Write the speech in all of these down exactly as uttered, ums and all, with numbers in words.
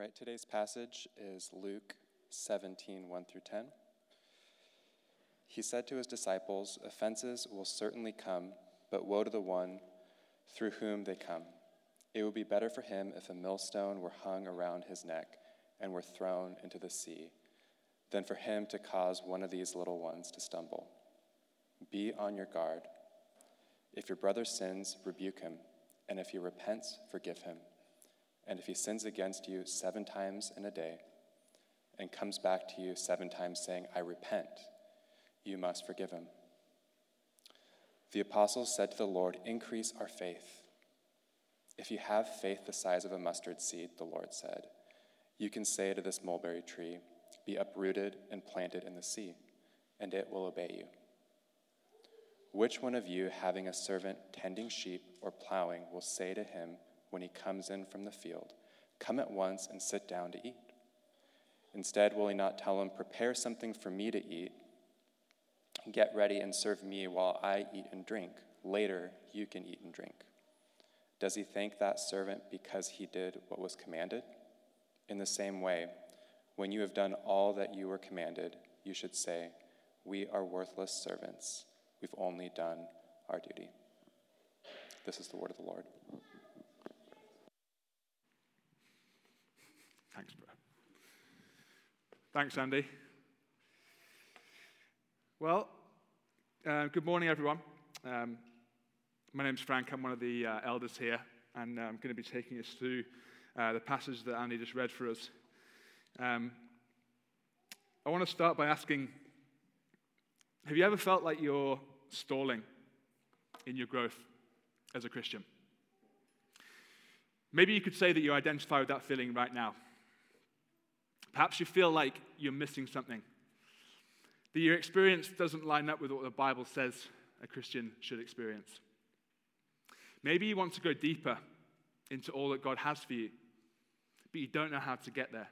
All right, today's passage is Luke seventeen, one through ten. He said to his disciples, "Offenses will certainly come, but woe to the one through whom they come. It would be better for him if a millstone were hung around his neck and were thrown into the sea, than for him to cause one of these little ones to stumble. Be on your guard. If your brother sins, rebuke him, and if he repents, forgive him. And if he sins against you seven times in a day and comes back to you seven times saying, 'I repent,' you must forgive him." The apostles said to the Lord, "Increase our faith." "If you have faith the size of a mustard seed," the Lord said, "you can say to this mulberry tree, 'Be uprooted and planted in the sea,' and it will obey you. Which one of you, having a servant tending sheep or plowing, will say to him when he comes in from the field, 'Come at once and sit down to eat'? Instead, will he not tell him, 'Prepare something for me to eat, get ready and serve me while I eat and drink. Later, you can eat and drink'? Does he thank that servant because he did what was commanded? In the same way, when you have done all that you were commanded, you should say, 'We are worthless servants. We've only done our duty.'" This is the word of the Lord. Thanks, bro. Thanks, Andy. Well, uh, good morning, everyone. Um, my name's Frank. I'm one of the uh, elders here, and I'm going to be taking us through uh, the passage that Andy just read for us. Um, I want to start by asking, have you ever felt like you're stalling in your growth as a Christian? Maybe you could say that you identify with that feeling right now. Perhaps you feel like you're missing something, that your experience doesn't line up with what the Bible says a Christian should experience. Maybe you want to go deeper into all that God has for you, but you don't know how to get there.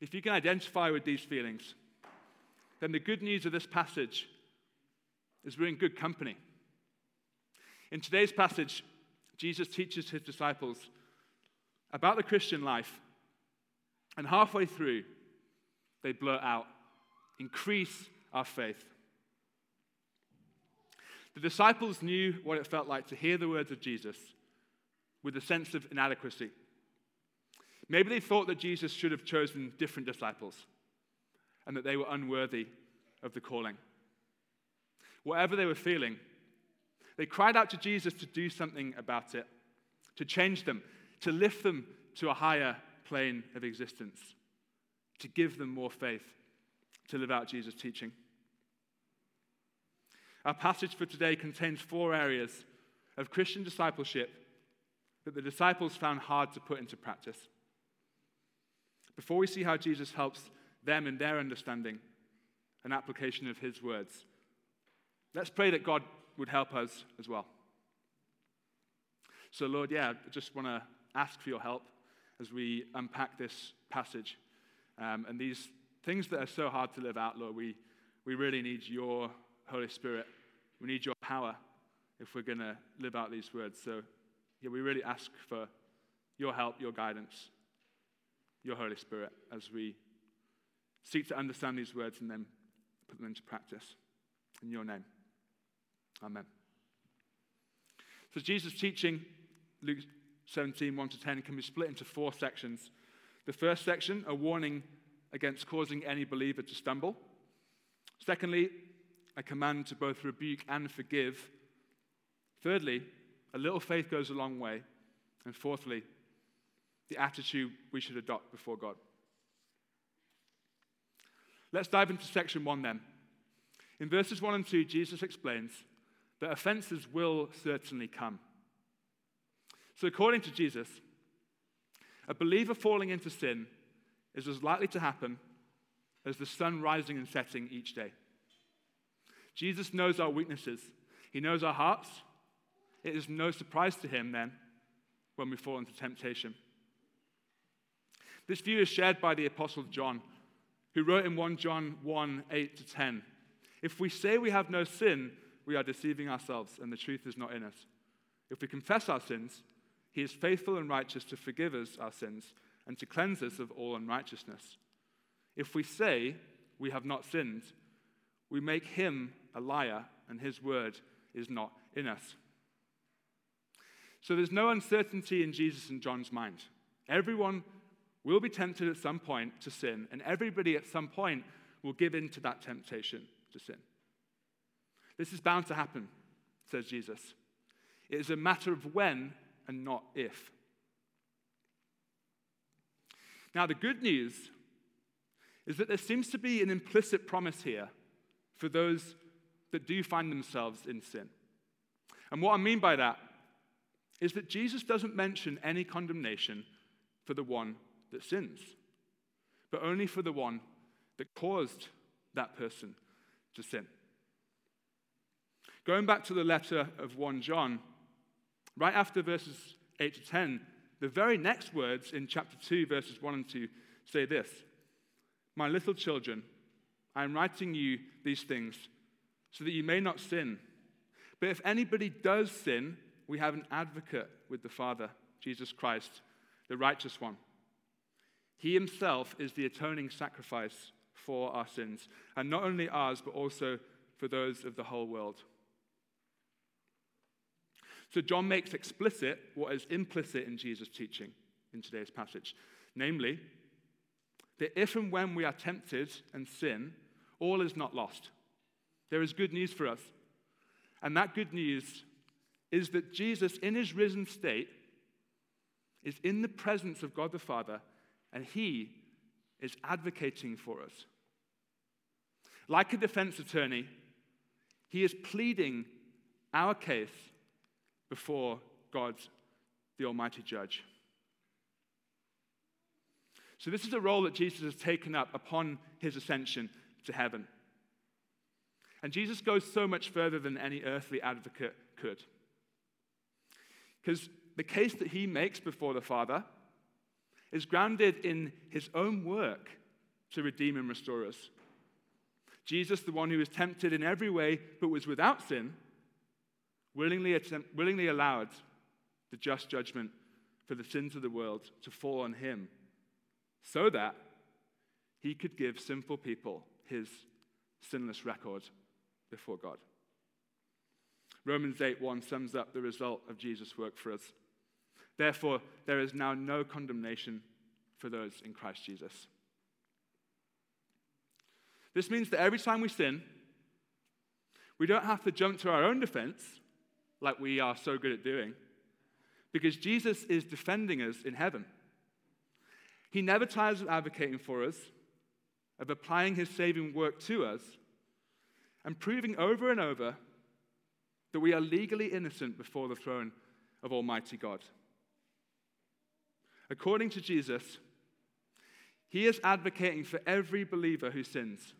If you can identify with these feelings, then the good news of this passage is we're in good company. In today's passage, Jesus teaches his disciples about the Christian life, and halfway through, they blurt out, "Increase our faith." The disciples knew what it felt like to hear the words of Jesus with a sense of inadequacy. Maybe they thought that Jesus should have chosen different disciples, and that they were unworthy of the calling. Whatever they were feeling, they cried out to Jesus to do something about it, to change them, to lift them to a higher plane of existence, to give them more faith to live out Jesus' teaching. Our passage for today contains four areas of Christian discipleship that the disciples found hard to put into practice. Before we see how Jesus helps them in their understanding and application of his words, let's pray that God would help us as well. So Lord, yeah, I just want to ask for your help as we unpack this passage. Um, and these things that are so hard to live out, Lord, we, we really need your Holy Spirit. We need your power if we're going to live out these words. So yeah, we really ask for your help, your guidance, your Holy Spirit as we seek to understand these words and then put them into practice. In your name. Amen. So Jesus' teaching, Luke seventeen, one to ten, can be split into four sections. The first section, a warning against causing any believer to stumble. Secondly, a command to both rebuke and forgive. Thirdly, a little faith goes a long way. And fourthly, the attitude we should adopt before God. Let's dive into section one then. In verses one and two, Jesus explains that offenses will certainly come. So according to Jesus, a believer falling into sin is as likely to happen as the sun rising and setting each day. Jesus knows our weaknesses. He knows our hearts. It is no surprise to him then when we fall into temptation. This view is shared by the Apostle John, who wrote in First John one, eight to ten, "If we say we have no sin, we are deceiving ourselves, and the truth is not in us. If we confess our sins, He is faithful and righteous to forgive us our sins and to cleanse us of all unrighteousness. If we say we have not sinned, we make him a liar, and his word is not in us." So there's no uncertainty in Jesus and John's mind. Everyone will be tempted at some point to sin, and everybody at some point will give in to that temptation to sin. This is bound to happen, says Jesus. It is a matter of when and not if. Now, the good news is that there seems to be an implicit promise here for those that do find themselves in sin. And what I mean by that is that Jesus doesn't mention any condemnation for the one that sins, but only for the one that caused that person to sin. Going back to the letter of First John, right after verses eight to ten, the very next words in chapter two, verses one and two, say this: "My little children, I am writing you these things so that you may not sin. But if anybody does sin, we have an advocate with the Father, Jesus Christ, the righteous one. He himself is the atoning sacrifice for our sins, and not only ours, but also for those of the whole world." So John makes explicit what is implicit in Jesus' teaching in today's passage, namely, that if and when we are tempted and sin, all is not lost. There is good news for us. And that good news is that Jesus, in his risen state, is in the presence of God the Father, and he is advocating for us. Like a defense attorney, he is pleading our case before God, the Almighty Judge. So this is a role that Jesus has taken up upon his ascension to heaven. And Jesus goes so much further than any earthly advocate could, because the case that he makes before the Father is grounded in his own work to redeem and restore us. Jesus, the one who was tempted in every way but was without sin, willingly, attempt, willingly allowed the just judgment for the sins of the world to fall on him so that he could give sinful people his sinless record before God. Romans eight one sums up the result of Jesus' work for us. "Therefore, there is now no condemnation for those in Christ Jesus." This means that every time we sin, we don't have to jump to our own defense like we are so good at doing, because Jesus is defending us in heaven. He never tires of advocating for us, of applying his saving work to us, and proving over and over that we are legally innocent before the throne of Almighty God. According to Jesus, he is advocating for every believer who sins,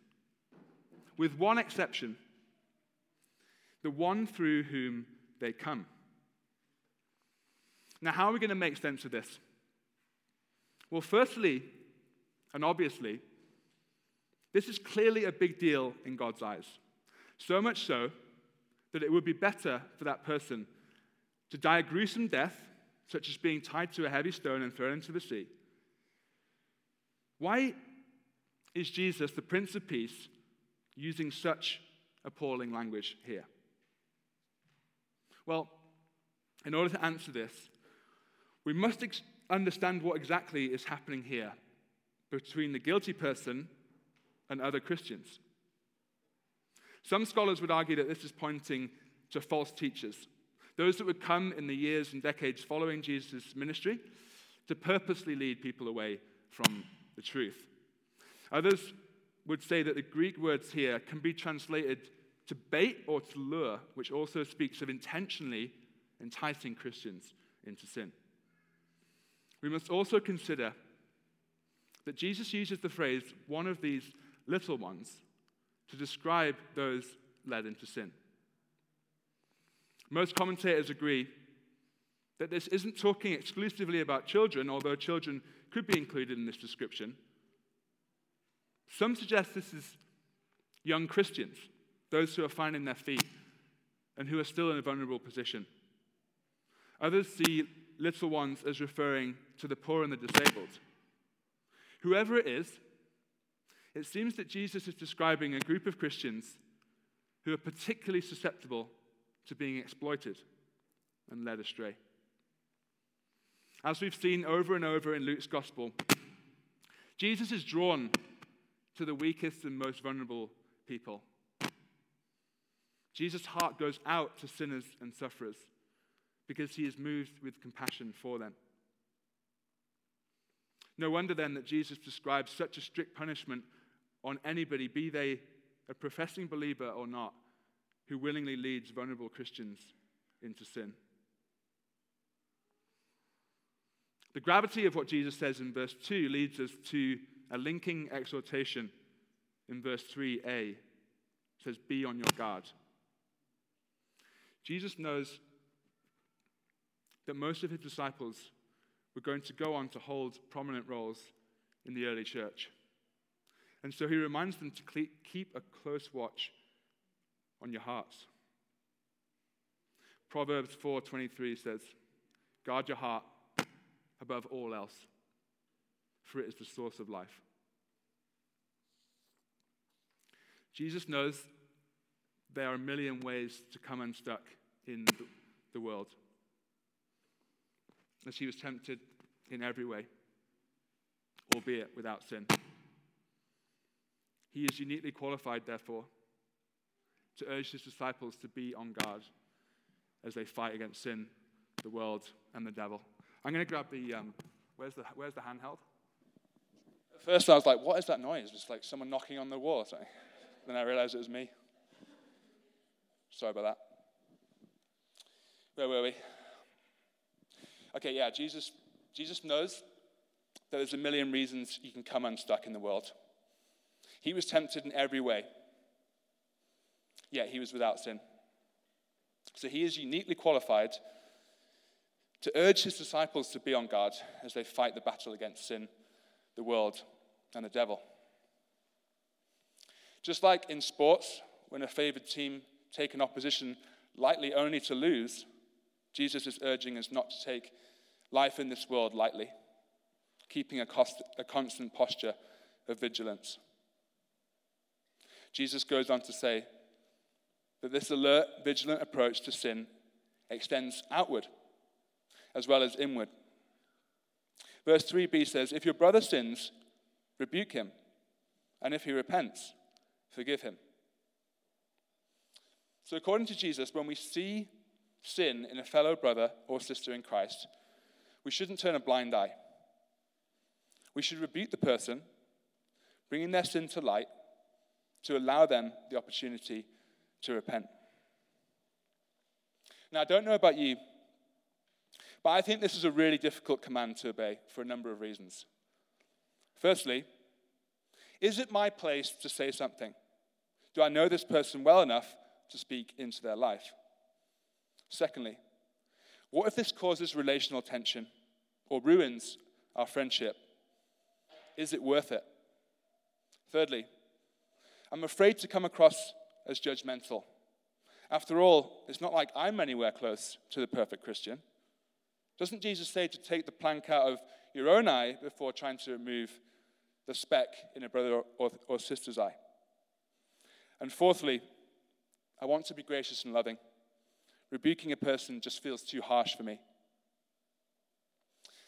with one exception: the one through whom they come. Now, how are we going to make sense of this? Well, firstly, and obviously, this is clearly a big deal in God's eyes, so much so that it would be better for that person to die a gruesome death, such as being tied to a heavy stone and thrown into the sea. Why is Jesus, the Prince of Peace, using such appalling language here? Well, in order to answer this, we must ex- understand what exactly is happening here between the guilty person and other Christians. Some scholars would argue that this is pointing to false teachers, those that would come in the years and decades following Jesus' ministry to purposely lead people away from the truth. Others would say that the Greek words here can be translated to bait or to lure, which also speaks of intentionally enticing Christians into sin. We must also consider that Jesus uses the phrase "one of these little ones" to describe those led into sin. Most commentators agree that this isn't talking exclusively about children, although children could be included in this description. Some suggest this is young Christians, those who are finding their feet and who are still in a vulnerable position. Others see little ones as referring to the poor and the disabled. Whoever it is, it seems that Jesus is describing a group of Christians who are particularly susceptible to being exploited and led astray. As we've seen over and over in Luke's gospel, Jesus is drawn to the weakest and most vulnerable people. Jesus' heart goes out to sinners and sufferers because he is moved with compassion for them. No wonder then that Jesus describes such a strict punishment on anybody, be they a professing believer or not, who willingly leads vulnerable Christians into sin. The gravity of what Jesus says in verse two leads us to a linking exhortation in verse three a. It says, be on your guard. Jesus knows that most of his disciples were going to go on to hold prominent roles in the early church. And so he reminds them to keep a close watch on your hearts. Proverbs four twenty-three says, guard your heart above all else, for it is the source of life. Jesus knows there are a million ways to come unstuck in the world, as he was tempted in every way, albeit without sin. He is uniquely qualified, therefore, to urge his disciples to be on guard as they fight against sin, the world, and the devil. I'm going to grab the, um, where's the where's the handheld? At first I was like, what is that noise? It's like someone knocking on the wall or something. Then I realized it was me. Sorry about that. Where were we? Okay, yeah, Jesus, Jesus knows that there's a million reasons you can come unstuck in the world. He was tempted in every way, yet he was without sin. So he is uniquely qualified to urge his disciples to be on guard as they fight the battle against sin, the world, and the devil. Just like in sports, when a favored team take an opposition lightly only to lose, Jesus is urging us not to take life in this world lightly, keeping a, cost, a constant posture of vigilance. Jesus goes on to say that this alert, vigilant approach to sin extends outward as well as inward. Verse three b says, if your brother sins, rebuke him, and if he repents, forgive him. So according to Jesus, when we see sin in a fellow brother or sister in Christ, we shouldn't turn a blind eye. We should rebuke the person, bringing their sin to light, to allow them the opportunity to repent. Now, I don't know about you, but I think this is a really difficult command to obey for a number of reasons. Firstly, is it my place to say something? Do I know this person well enough to speak into their life? Secondly, what if this causes relational tension or ruins our friendship? Is it worth it? Thirdly, I'm afraid to come across as judgmental. After all, it's not like I'm anywhere close to the perfect Christian. Doesn't Jesus say to take the plank out of your own eye before trying to remove the speck in a brother or, or sister's eye? And fourthly, I want to be gracious and loving. Rebuking a person just feels too harsh for me.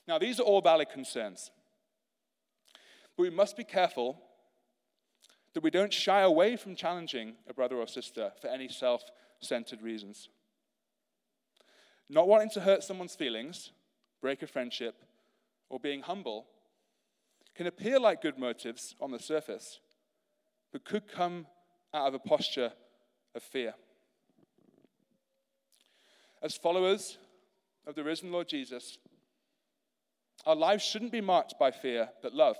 Now, these are all valid concerns, but we must be careful that we don't shy away from challenging a brother or sister for any self-centered reasons. Not wanting to hurt someone's feelings, break a friendship, or being humble can appear like good motives on the surface, but could come out of a posture of fear. As followers of the risen Lord Jesus, our lives shouldn't be marked by fear, but love.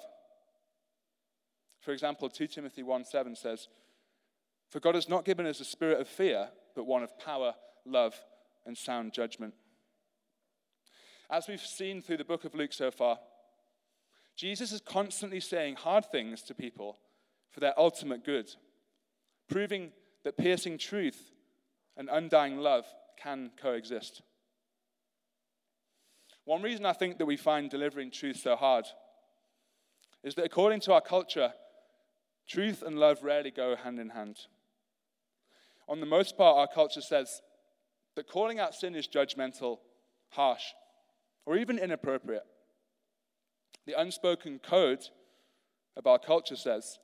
For example, two Timothy one seven says, for God has not given us a spirit of fear, but one of power, love, and sound judgment. As we've seen through the book of Luke so far, Jesus is constantly saying hard things to people for their ultimate good, proving that piercing truth and undying love can coexist. One reason I think that we find delivering truth so hard is that according to our culture, truth and love rarely go hand in hand. On the most part, our culture says that calling out sin is judgmental, harsh, or even inappropriate. The unspoken code of our culture says,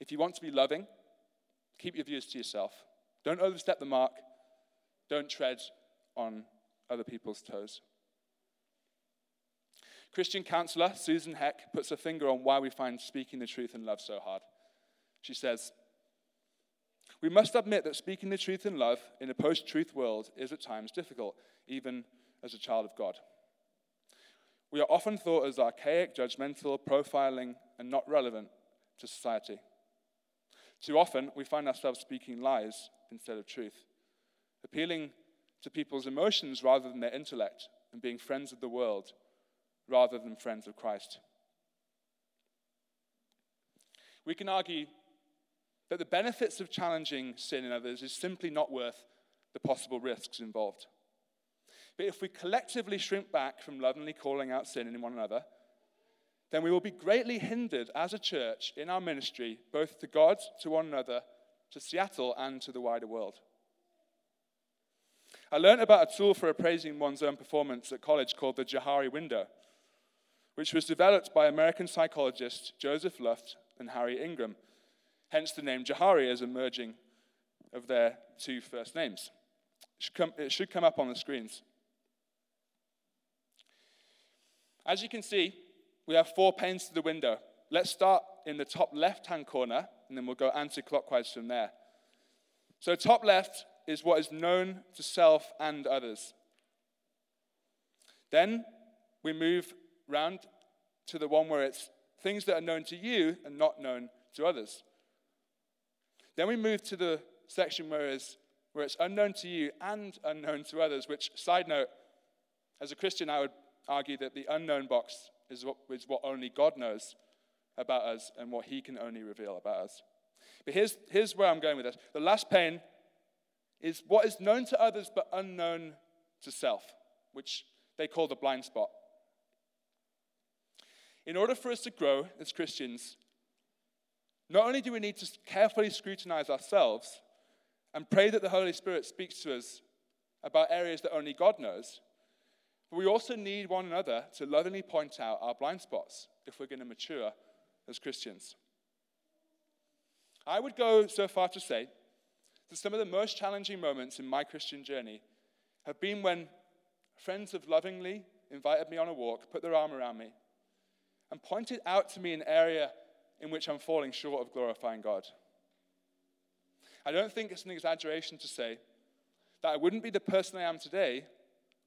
if you want to be loving, keep your views to yourself. Don't overstep the mark. Don't tread on other people's toes. Christian counselor Susan Heck puts her finger on why we find speaking the truth in love so hard. She says, we must admit that speaking the truth in love in a post-truth world is at times difficult, even as a child of God. We are often thought as archaic, judgmental, profiling, and not relevant to society. Too often, we find ourselves speaking lies instead of truth, appealing to people's emotions rather than their intellect, and being friends of the world rather than friends of Christ. We can argue that the benefits of challenging sin in others is simply not worth the possible risks involved. But if we collectively shrink back from lovingly calling out sin in one another, then we will be greatly hindered as a church in our ministry, both to God, to one another, to Seattle, and to the wider world. I learned about a tool for appraising one's own performance at college called the Johari Window, which was developed by American psychologists Joseph Luft and Harry Ingram, hence the name Johari as a merging of their two first names. It should come, it should come up on the screens. As you can see, we have four panes to the window. Let's start in the top left-hand corner, and then we'll go anti-clockwise from there. So top left is what is known to self and others. Then we move round to the one where it's things that are known to you and not known to others. Then we move to the section where it's, where it's unknown to you and unknown to others, which, side note, as a Christian, I would argue that the unknown box is what, is what only God knows about us and what he can only reveal about us. But here's, here's where I'm going with this. The last pane is what is known to others but unknown to self, which they call the blind spot. In order for us to grow as Christians, not only do we need to carefully scrutinize ourselves and pray that the Holy Spirit speaks to us about areas that only God knows, but we also need one another to lovingly point out our blind spots if we're going to mature as Christians. I would go so far to say that some of the most challenging moments in my Christian journey have been when friends have lovingly invited me on a walk, put their arm around me, and pointed out to me an area in which I'm falling short of glorifying God. I don't think it's an exaggeration to say that I wouldn't be the person I am today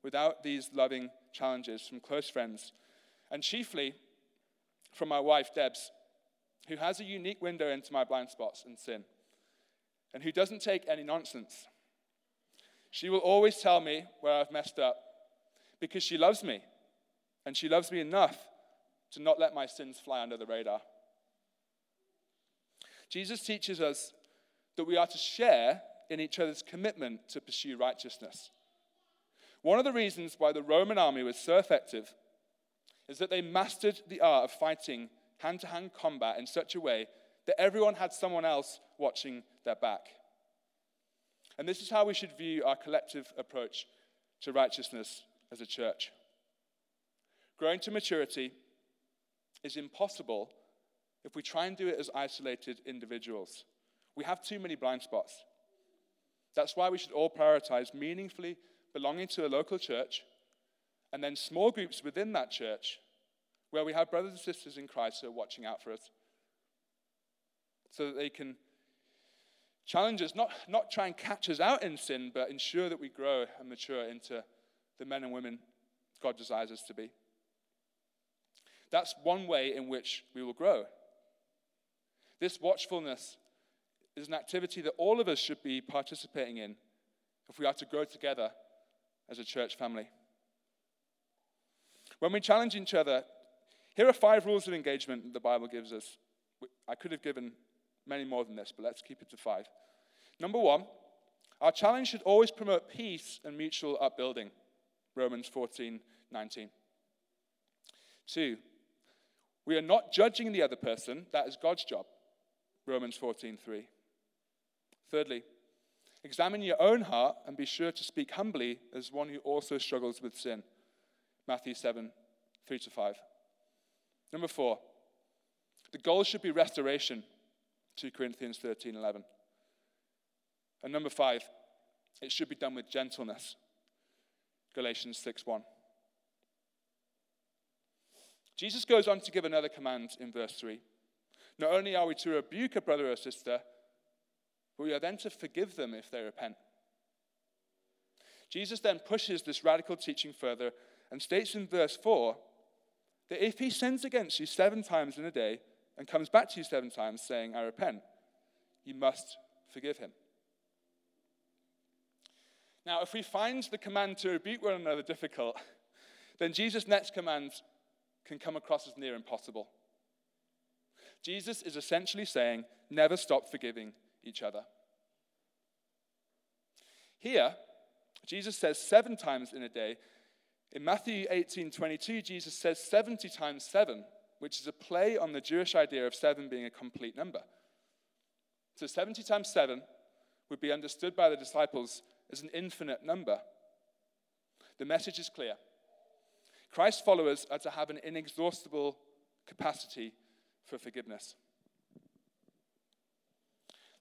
without these loving challenges from close friends, and chiefly from my wife, Debs, who has a unique window into my blind spots and sin, and who doesn't take any nonsense. She will always tell me where I've messed up because she loves me, and she loves me enough to not let my sins fly under the radar. Jesus teaches us that we are to share in each other's commitment to pursue righteousness. One of the reasons why the Roman army was so effective is that they mastered the art of fighting hand-to-hand combat in such a way that everyone had someone else watching their back. And this is how we should view our collective approach to righteousness as a church. Growing to maturity is impossible if we try and do it as isolated individuals. We have too many blind spots. That's why we should all prioritize meaningfully belonging to a local church and then small groups within that church where we have brothers and sisters in Christ who are watching out for us so that they can challenge us, not, not try and catch us out in sin, but ensure that we grow and mature into the men and women God desires us to be. That's one way in which we will grow. This watchfulness is an activity that all of us should be participating in if we are to grow together as a church family. When we challenge each other, here are five rules of engagement that the Bible gives us. I could have given many more than this, but let's keep it to five. Number one, our challenge should always promote peace and mutual upbuilding. Romans fourteen nineteen. Two, we are not judging the other person. That is God's job. Romans fourteen three. Thirdly, examine your own heart and be sure to speak humbly as one who also struggles with sin. Matthew seven three to five. Number four, the goal should be restoration. Second Corinthians thirteen eleven. And number five, it should be done with gentleness. Galatians six one. Jesus goes on to give another command in verse three. Not only are we to rebuke a brother or sister, but we are then to forgive them if they repent. Jesus then pushes this radical teaching further and states in verse four that if he sins against you seven times in a day and comes back to you seven times saying, I repent, you must forgive him. Now, if we find the command to rebuke one another difficult, then Jesus' next command can come across as near impossible. Jesus is essentially saying, never stop forgiving each other. Here, Jesus says seven times in a day. In Matthew eighteen twenty-two, Jesus says seventy times seven, which is a play on the Jewish idea of seven being a complete number. So seventy times seven would be understood by the disciples as an infinite number. The message is clear. Christ's followers are to have an inexhaustible capacity for forgiveness.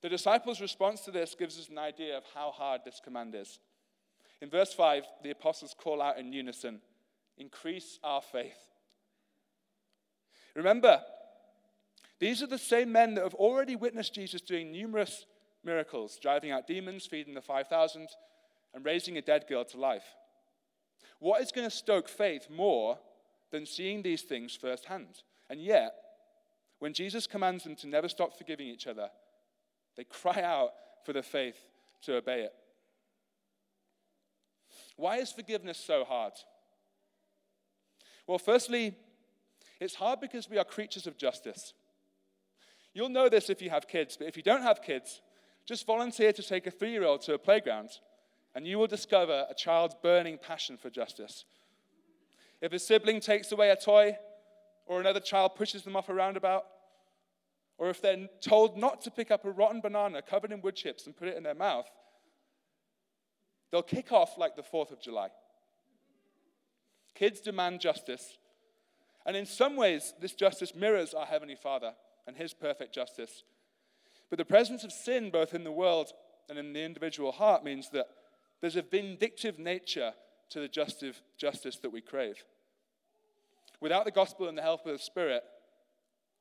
The disciples' response to this gives us an idea of how hard this command is. In verse five, the apostles call out in unison, increase our faith. Remember, these are the same men that have already witnessed Jesus doing numerous miracles, driving out demons, feeding the five thousand, and raising a dead girl to life. What is going to stoke faith more than seeing these things firsthand? And yet, when Jesus commands them to never stop forgiving each other, they cry out for the faith to obey it. Why is forgiveness so hard? Well, firstly, it's hard because we are creatures of justice. You'll know this if you have kids, but if you don't have kids, just volunteer to take a three-year-old to a playground, and you will discover a child's burning passion for justice. If a sibling takes away a toy, or another child pushes them off a roundabout, or if they're told not to pick up a rotten banana covered in wood chips and put it in their mouth, they'll kick off like the fourth of July. Kids demand justice. And in some ways, this justice mirrors our Heavenly Father and his perfect justice. But the presence of sin, both in the world and in the individual heart, means that there's a vindictive nature to the justice, justice that we crave. Without the gospel and the help of the Spirit,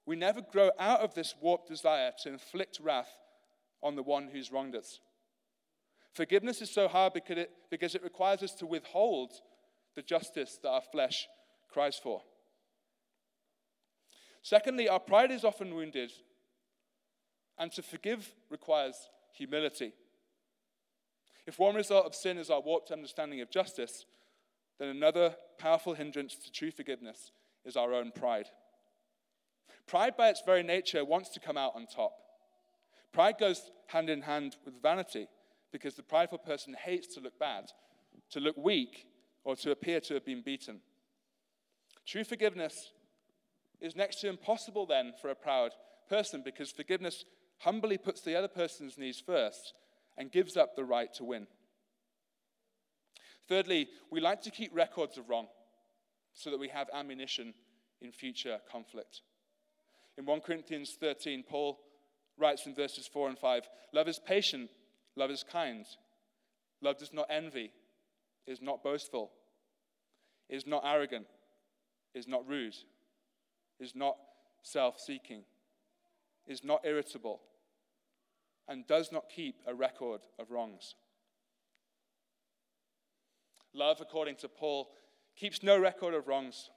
we never grow out of this warped desire to inflict wrath on the one who's wronged us. Forgiveness is so hard because it, because it requires us to withhold the justice that our flesh cries for. Secondly, our pride is often wounded, and to forgive requires humility. If one result of sin is our warped understanding of justice, then another powerful hindrance to true forgiveness is our own pride. Pride, by its very nature, wants to come out on top. Pride goes hand in hand with vanity, because the prideful person hates to look bad, to look weak, or to appear to have been beaten. True forgiveness is next to impossible, then, for a proud person, because forgiveness humbly puts the other person's needs first and gives up the right to win. Thirdly, we like to keep records of wrong so that we have ammunition in future conflict. In First Corinthians thirteen, Paul writes in verses four and five, love is patient, love is kind, love does not envy, is not boastful, is not arrogant, is not rude, is not self-seeking, is not irritable, and does not keep a record of wrongs. Love, according to Paul, keeps no record of wrongs.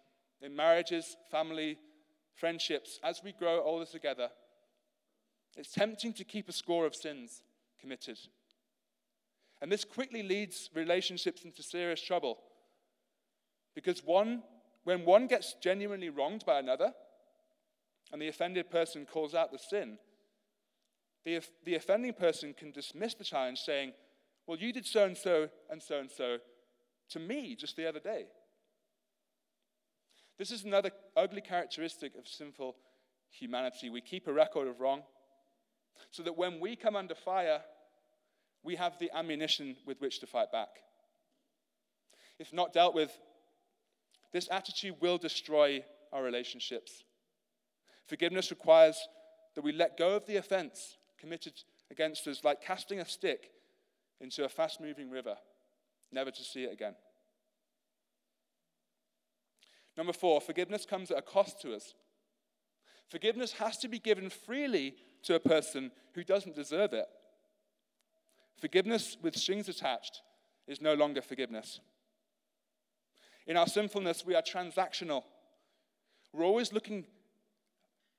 In marriages, family, friendships, as we grow older together, it's tempting to keep a score of sins committed. And this quickly leads relationships into serious trouble, because one, when one gets genuinely wronged by another, and the offended person calls out the sin, the, the offending person can dismiss the challenge, saying, well, you did so-and-so and so-and-so, to me just the other day. This is another ugly characteristic of sinful humanity. We keep a record of wrong so that when we come under fire, we have the ammunition with which to fight back. If not dealt with, this attitude will destroy our relationships. Forgiveness requires that we let go of the offense committed against us, like casting a stick into a fast-moving river, never to see it again. Number four, forgiveness comes at a cost to us. Forgiveness has to be given freely to a person who doesn't deserve it. Forgiveness with strings attached is no longer forgiveness. In our sinfulness, we are transactional. We're always looking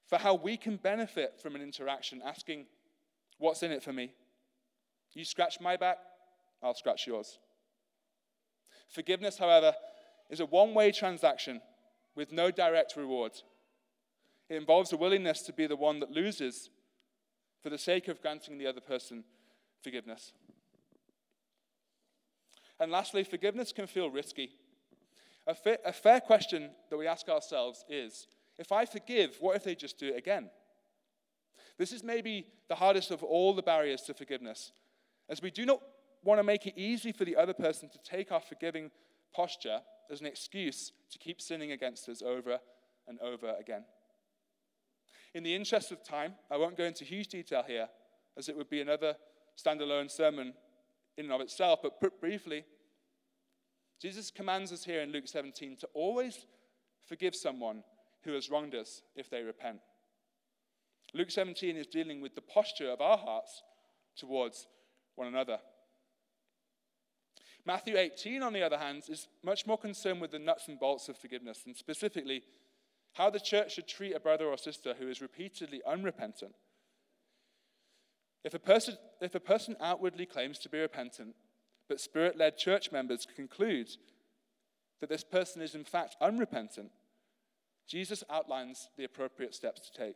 for how we can benefit from an interaction, asking, what's in it for me? You scratch my back, I'll scratch yours. Forgiveness, however, is a one-way transaction with no direct reward. It involves a willingness to be the one that loses for the sake of granting the other person forgiveness. And lastly, forgiveness can feel risky. A, fa- a fair question that we ask ourselves is, if I forgive, what if they just do it again? This is maybe the hardest of all the barriers to forgiveness, as we do not want to make it easy for the other person to take our forgiving posture as an excuse to keep sinning against us over and over again. In the interest of time, I won't go into huge detail here, as it would be another standalone sermon in and of itself, but put briefly, Jesus commands us here in Luke seventeen to always forgive someone who has wronged us if they repent. Luke seventeen is dealing with the posture of our hearts towards one another. Matthew eighteen, on the other hand, is much more concerned with the nuts and bolts of forgiveness, and specifically how the church should treat a brother or sister who is repeatedly unrepentant. If a person, if a person outwardly claims to be repentant, but Spirit-led church members conclude that this person is in fact unrepentant, Jesus outlines the appropriate steps to take.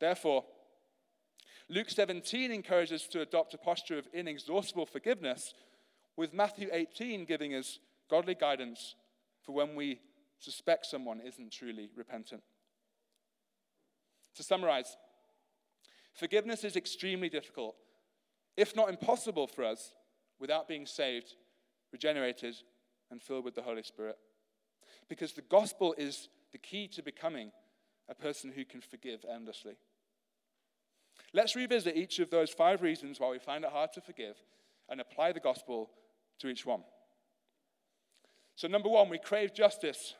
Therefore, Luke seventeen encourages us to adopt a posture of inexhaustible forgiveness, with Matthew eighteen giving us godly guidance for when we suspect someone isn't truly repentant. To summarize, forgiveness is extremely difficult, if not impossible for us, without being saved, regenerated, and filled with the Holy Spirit. Because the gospel is the key to becoming a person who can forgive endlessly. Let's revisit each of those five reasons why we find it hard to forgive and apply the gospel to each one. So number one, we crave justice.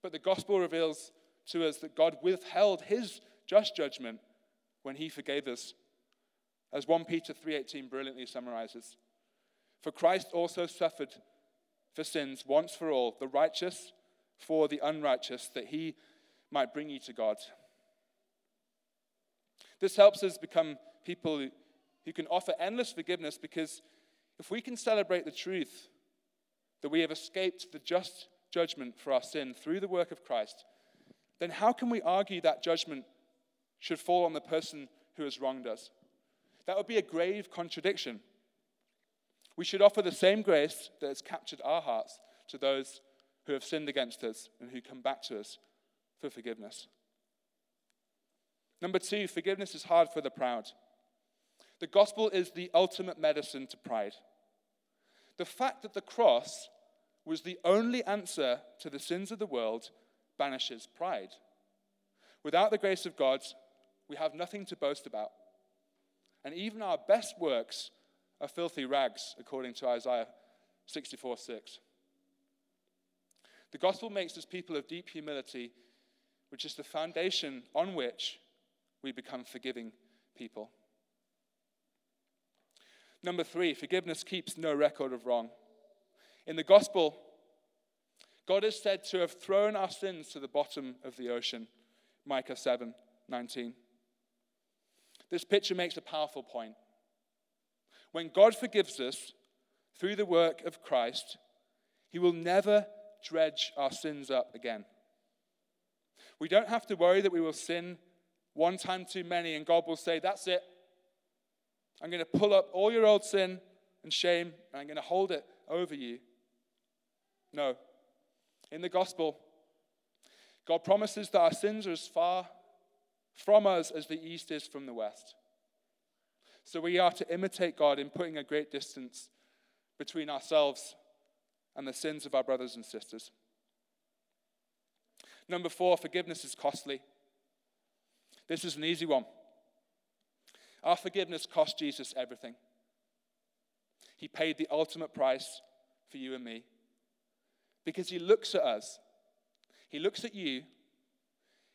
But the gospel reveals to us that God withheld his just judgment when he forgave us. As First Peter three eighteen brilliantly summarizes, for Christ also suffered for sins once for all, the righteous for the unrighteous, that he might bring you to God. This helps us become people who can offer endless forgiveness, because if we can celebrate the truth that we have escaped the just judgment for our sin through the work of Christ, then how can we argue that judgment should fall on the person who has wronged us? That would be a grave contradiction. We should offer the same grace that has captured our hearts to those who have sinned against us and who come back to us for forgiveness. Number two, forgiveness is hard for the proud. The gospel is the ultimate medicine to pride. The fact that the cross was the only answer to the sins of the world banishes pride. Without the grace of God, we have nothing to boast about. And even our best works are filthy rags, according to Isaiah sixty-four six. The gospel makes us people of deep humility, which is the foundation on which we become forgiving people. Number three, forgiveness keeps no record of wrong. In the gospel, God is said to have thrown our sins to the bottom of the ocean, Micah seven nineteen. This picture makes a powerful point. When God forgives us through the work of Christ, he will never dredge our sins up again. We don't have to worry that we will sin one time too many and God will say, that's it. I'm going to pull up all your old sin and shame, and I'm going to hold it over you. No. In the gospel, God promises that our sins are as far from us as the east is from the west. So we are to imitate God in putting a great distance between ourselves and the sins of our brothers and sisters. Number four, forgiveness is costly. This is an easy one. Our forgiveness cost Jesus everything. He paid the ultimate price for you and me. Because he looks at us, he looks at you,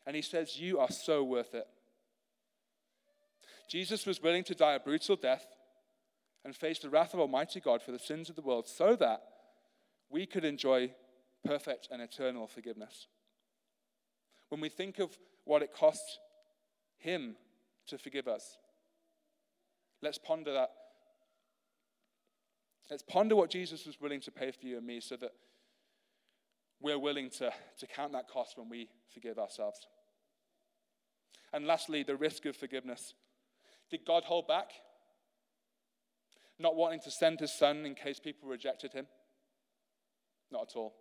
and he says, you are so worth it. Jesus was willing to die a brutal death and face the wrath of Almighty God for the sins of the world so that we could enjoy perfect and eternal forgiveness. When we think of what it cost him to forgive us, let's ponder that. Let's ponder what Jesus was willing to pay for you and me so that we're willing to, to count that cost when we forgive ourselves. And lastly, the risk of forgiveness. Did God hold back, not wanting to send his son in case people rejected him? Not at all.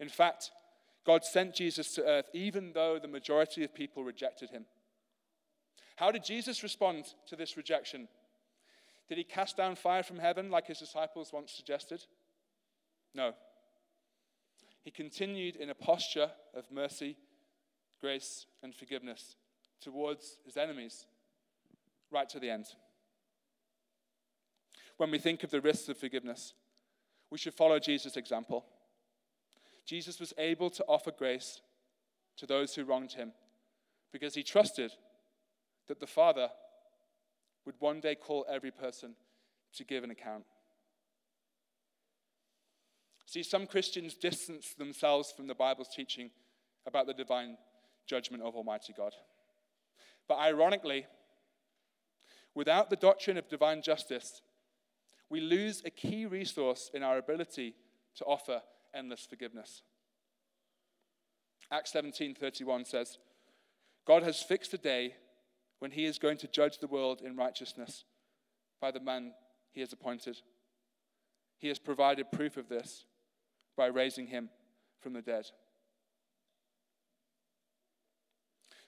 In fact, God sent Jesus to earth even though the majority of people rejected him. How did Jesus respond to this rejection? Did he cast down fire from heaven like his disciples once suggested? No. He continued in a posture of mercy, grace, and forgiveness towards his enemies right to the end. When we think of the risks of forgiveness, we should follow Jesus' example. Jesus was able to offer grace to those who wronged him because he trusted that the Father would one day call every person to give an account. See, some Christians distance themselves from the Bible's teaching about the divine judgment of Almighty God. But ironically, without the doctrine of divine justice, we lose a key resource in our ability to offer endless forgiveness. Acts seventeen thirty-one says, God has fixed a day when he is going to judge the world in righteousness by the man he has appointed. He has provided proof of this by raising him from the dead.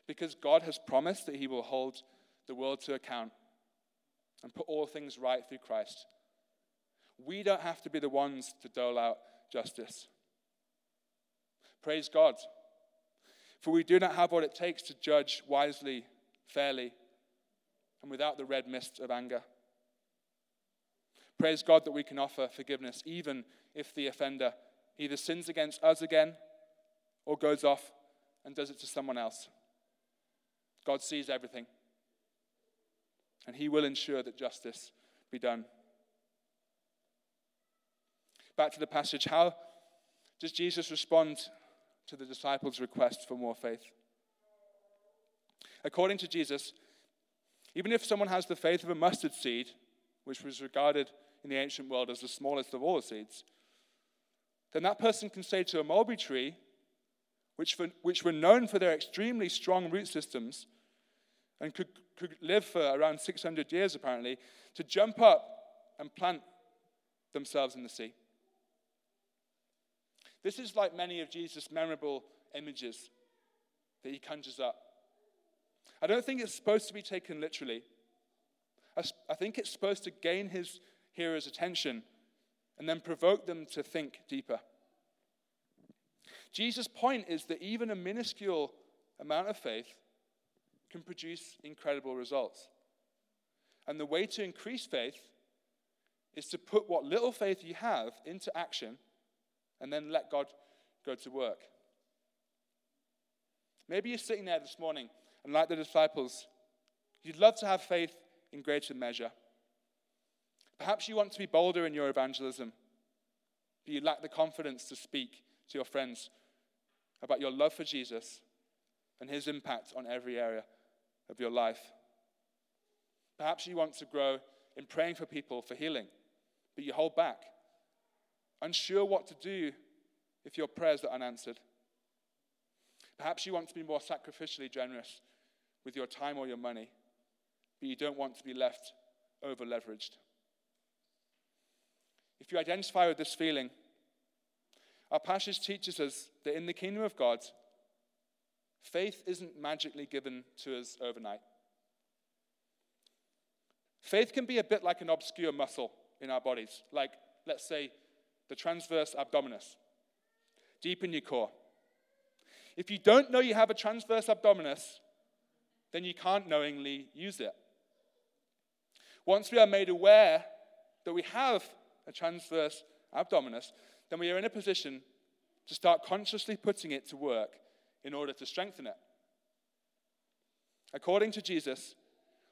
Because God has promised that he will hold the world to account and put all things right through Christ, we don't have to be the ones to dole out justice. Praise God, for we do not have what it takes to judge wisely, fairly, and without the red mist of anger. Praise God that we can offer forgiveness even if the offender either sins against us again or goes off and does it to someone else. God sees everything, and he will ensure that justice be done. Back to the passage, how does Jesus respond to the disciples' request for more faith? According to Jesus, even if someone has the faith of a mustard seed, which was regarded in the ancient world as the smallest of all the seeds, then that person can say to a mulberry tree, which, for, which were known for their extremely strong root systems and could, could live for around six hundred years apparently, to jump up and plant themselves in the sea. This is like many of Jesus' memorable images that he conjures up. I don't think it's supposed to be taken literally. I, I think it's supposed to gain his hearers' attention and then provoke them to think deeper. Jesus' point is that even a minuscule amount of faith can produce incredible results. And the way to increase faith is to put what little faith you have into action and then let God go to work. Maybe you're sitting there this morning and like the disciples, you'd love to have faith in greater measure. Perhaps you want to be bolder in your evangelism, but you lack the confidence to speak to your friends about your love for Jesus and his impact on every area of your life. Perhaps you want to grow in praying for people for healing, but you hold back, unsure what to do if your prayers are unanswered. Perhaps you want to be more sacrificially generous with your time or your money, but you don't want to be left over-leveraged. if you identify with this feeling, our passage teaches us that in the kingdom of God, faith isn't magically given to us overnight. Faith can be a bit like an obscure muscle in our bodies, like, let's say, the transverse abdominis, deep in your core. If you don't know you have a transverse abdominis, then you can't knowingly use it. Once we are made aware that we have a transverse abdominis, then we are in a position to start consciously putting it to work in order to strengthen it. According to Jesus,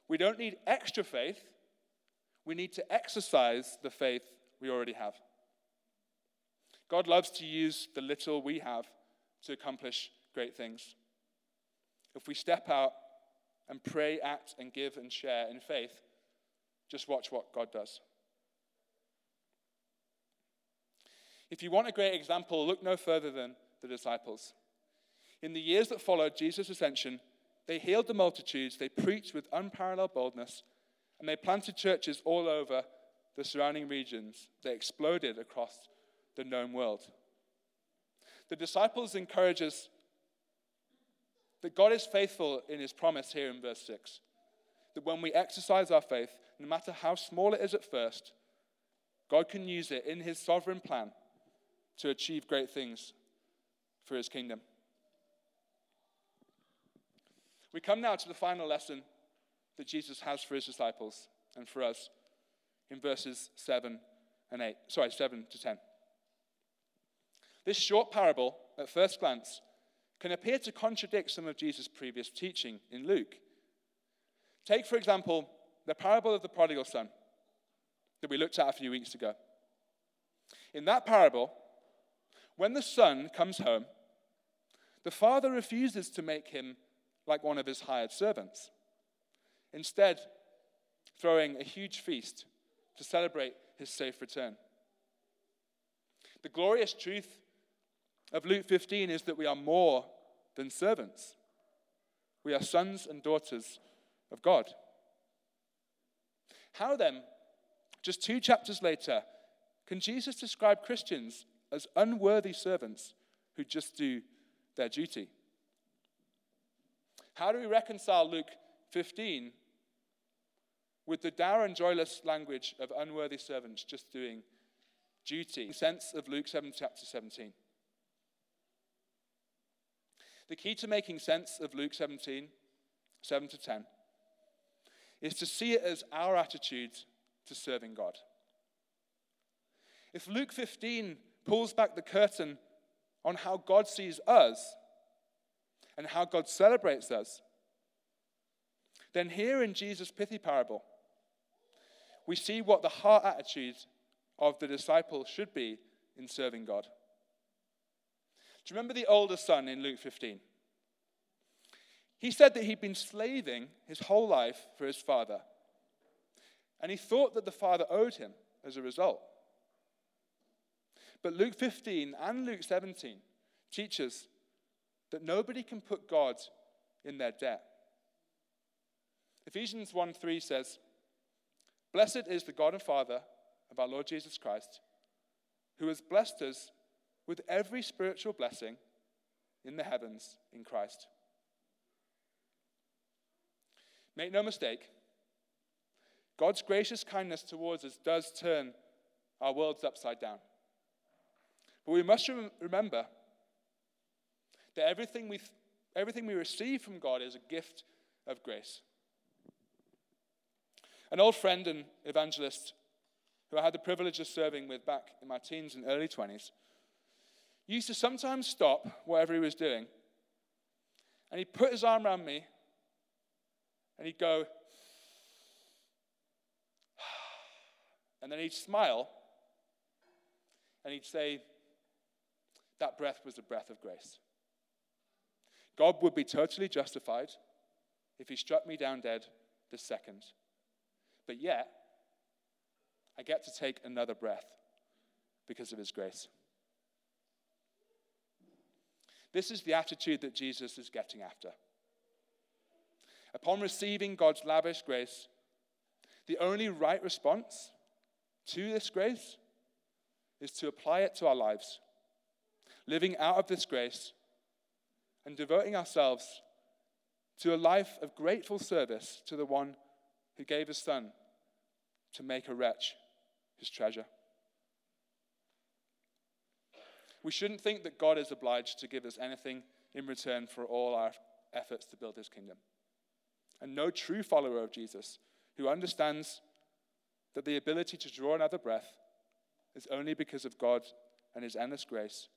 we don't need extra faith. We need to exercise the faith we already have. God loves to use the little we have to accomplish great things. If we step out and pray, act, and give and share in faith, just watch what God does. If you want a great example, look no further than the disciples. In the years that followed Jesus' ascension, they healed the multitudes, they preached with unparalleled boldness, and they planted churches all over the surrounding regions. They exploded across the known world. The disciples encourage us that God is faithful in his promise here in verse six, that when we exercise our faith, no matter how small it is at first, God can use it in his sovereign plan to achieve great things for his kingdom. We come now to the final lesson that Jesus has for his disciples and for us in verses seven and eight. Sorry, seven to ten. This short parable, at first glance, can appear to contradict some of Jesus' previous teaching in Luke. Take, for example, the parable of the prodigal son that we looked at a few weeks ago. In that parable, when the son comes home, the father refuses to make him like one of his hired servants, instead throwing a huge feast to celebrate his safe return. The glorious truth of Luke fifteen is that we are more than servants. We are sons and daughters of God. How then, just two chapters later, can Jesus describe Christians as unworthy servants who just do their duty? How do we reconcile Luke fifteen with the dour and joyless language of unworthy servants just doing duty, in the sense of Luke seven, chapter seventeen? The key to making sense of Luke seventeen, seven to ten, is to see it as our attitude to serving God. If Luke fifteen pulls back the curtain on how God sees us and how God celebrates us, then here in Jesus' pithy parable, we see what the heart attitude of the disciple should be in serving God. Do you remember the older son in Luke fifteen? He said that he'd been slaving his whole life for his father, and he thought that the father owed him as a result. But Luke fifteen and Luke seventeen teach us that nobody can put God in their debt. Ephesians one three says, "Blessed is the God and Father of our Lord Jesus Christ, who has blessed us with every spiritual blessing in the heavens in Christ." Make no mistake, God's gracious kindness towards us does turn our worlds upside down. But we must rem- remember that everything we, th- everything we receive from God is a gift of grace. An old friend and evangelist who I had the privilege of serving with back in my teens and early twenties used to sometimes stop whatever he was doing, and he'd put his arm around me and he'd go, and then he'd smile, and he'd say, "That breath was the breath of grace. God would be totally justified if he struck me down dead this second. But yet, I get to take another breath because of his grace." This is the attitude that Jesus is getting after. Upon receiving God's lavish grace, the only right response to this grace is to apply it to our lives, living out of this grace and devoting ourselves to a life of grateful service to the one who gave his son to make a wretch his treasure. We shouldn't think that God is obliged to give us anything in return for all our efforts to build his kingdom. And no true follower of Jesus who understands that the ability to draw another breath is only because of God and his endless grace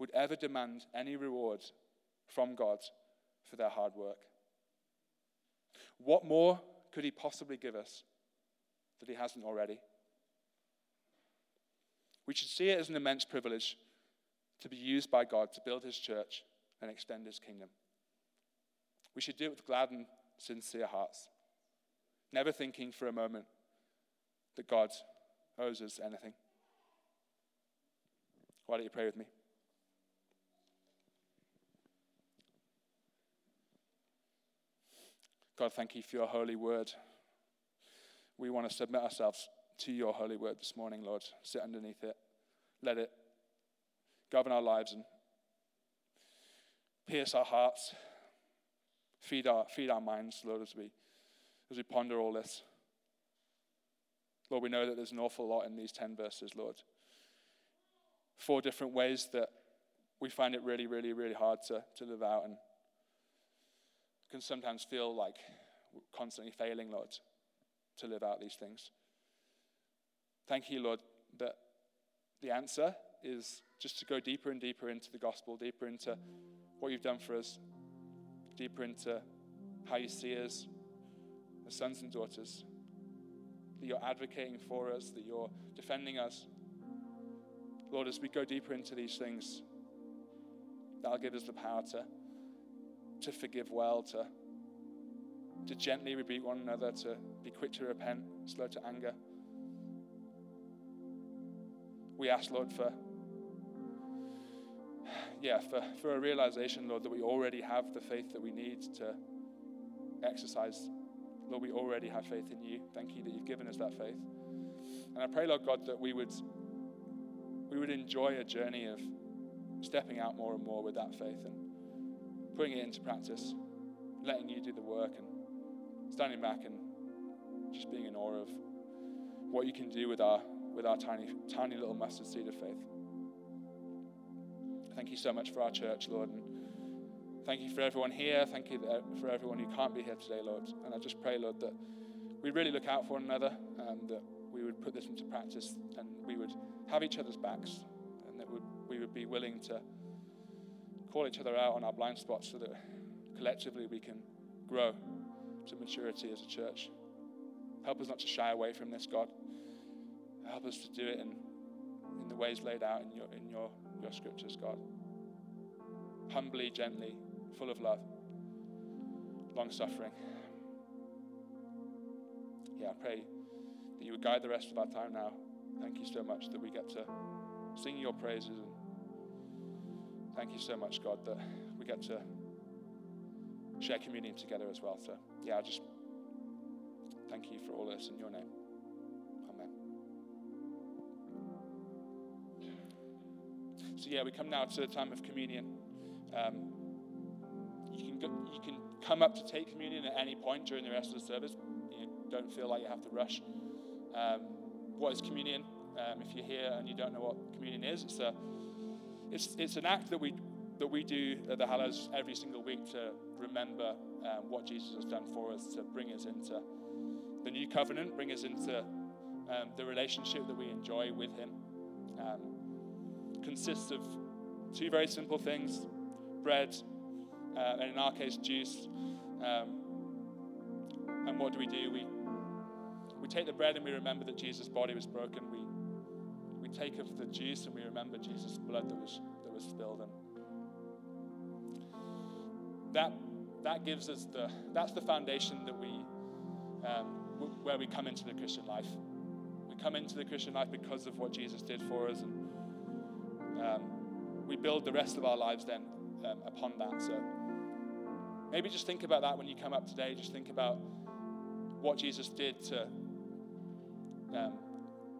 would ever demand any reward from God for their hard work. What more could he possibly give us that he hasn't already? We should see it as an immense privilege to be used by God to build his church and extend his kingdom. We should do it with glad and sincere hearts, never thinking for a moment that God owes us anything. Why don't you pray with me? God, thank you for your holy word. We want to submit ourselves to your holy word this morning, Lord. Sit underneath it. Let it govern our lives and pierce our hearts. Feed our feed our minds, Lord, as we as we ponder all this. Lord, we know that there's an awful lot in these ten verses, Lord. Four different ways that we find it really, really, really hard to, to live out, and can sometimes feel like we're constantly failing, Lord, to live out these things. Thank you, Lord, that the answer is just to go deeper and deeper into the gospel, deeper into what you've done for us, deeper into how you see us as sons and daughters, that you're advocating for us, that you're defending us. Lord, as we go deeper into these things, that'll give us the power to, to forgive well, to, to gently rebuke one another, to be quick to repent, slow to anger. We ask, Lord, for yeah, for, for a realization, Lord, that we already have the faith that we need to exercise. Lord, we already have faith in you. Thank you that you've given us that faith. And I pray, Lord God, that we would we would enjoy a journey of stepping out more and more with that faith and putting it into practice, letting you do the work and standing back and just being in awe of what you can do with our with our tiny, tiny little mustard seed of faith. Thank you so much for our church, Lord, and thank you for everyone here. Thank you for everyone who can't be here today, Lord. And I just pray, Lord, that we really look out for one another, and that we would put this into practice, and we would have each other's backs, and that we would be willing to call each other out on our blind spots so that collectively we can grow to maturity as a church. Help us not to shy away from this, God. Help us to do it in, in the ways laid out in your in your your scriptures, God. Humbly, gently, full of love, long-suffering. Yeah, I pray that you would guide the rest of our time now. Thank you so much that we get to sing your praises. And thank you so much, God, that we get to share communion together as well. So, yeah, I just thank you for all this in your name. So yeah, we come now to the time of communion. Um, you can go, you can come up to take communion at any point during the rest of the service. You don't feel like you have to rush. Um, what is communion? Um, if you're here and you don't know what communion is, it's a it's it's an act that we that we do at the Hallows every single week to remember um, what Jesus has done for us, to bring us into the new covenant, bring us into um, the relationship that we enjoy with him. Um, consists of two very simple things, bread uh, and in our case juice. Um, and what do we do? We we take the bread and we remember that Jesus' body was broken. We we take of the juice and we remember Jesus' blood that was that was spilled. And that that gives us the that's the foundation that we um, w- where we come into the Christian life. We come into the Christian life because of what Jesus did for us. And Um, we build the rest of our lives then um, upon that. So maybe just think about that when you come up today. Just think about what Jesus did to um,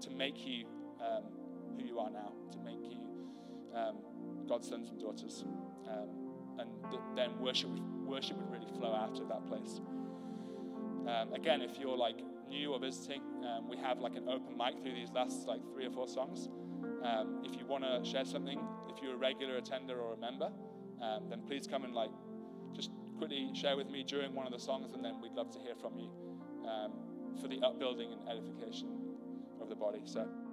to make you um, who you are now, to make you um, God's sons and daughters. Um, and th- then worship worship would really flow out of that place. Um, again, if you're like new or visiting, um, we have like an open mic through these last like three or four songs. Um, if you want to share something, if you're a regular attender or a member, um, then please come and like just quickly share with me during one of the songs, and then we'd love to hear from you um, for the upbuilding and edification of the body. So.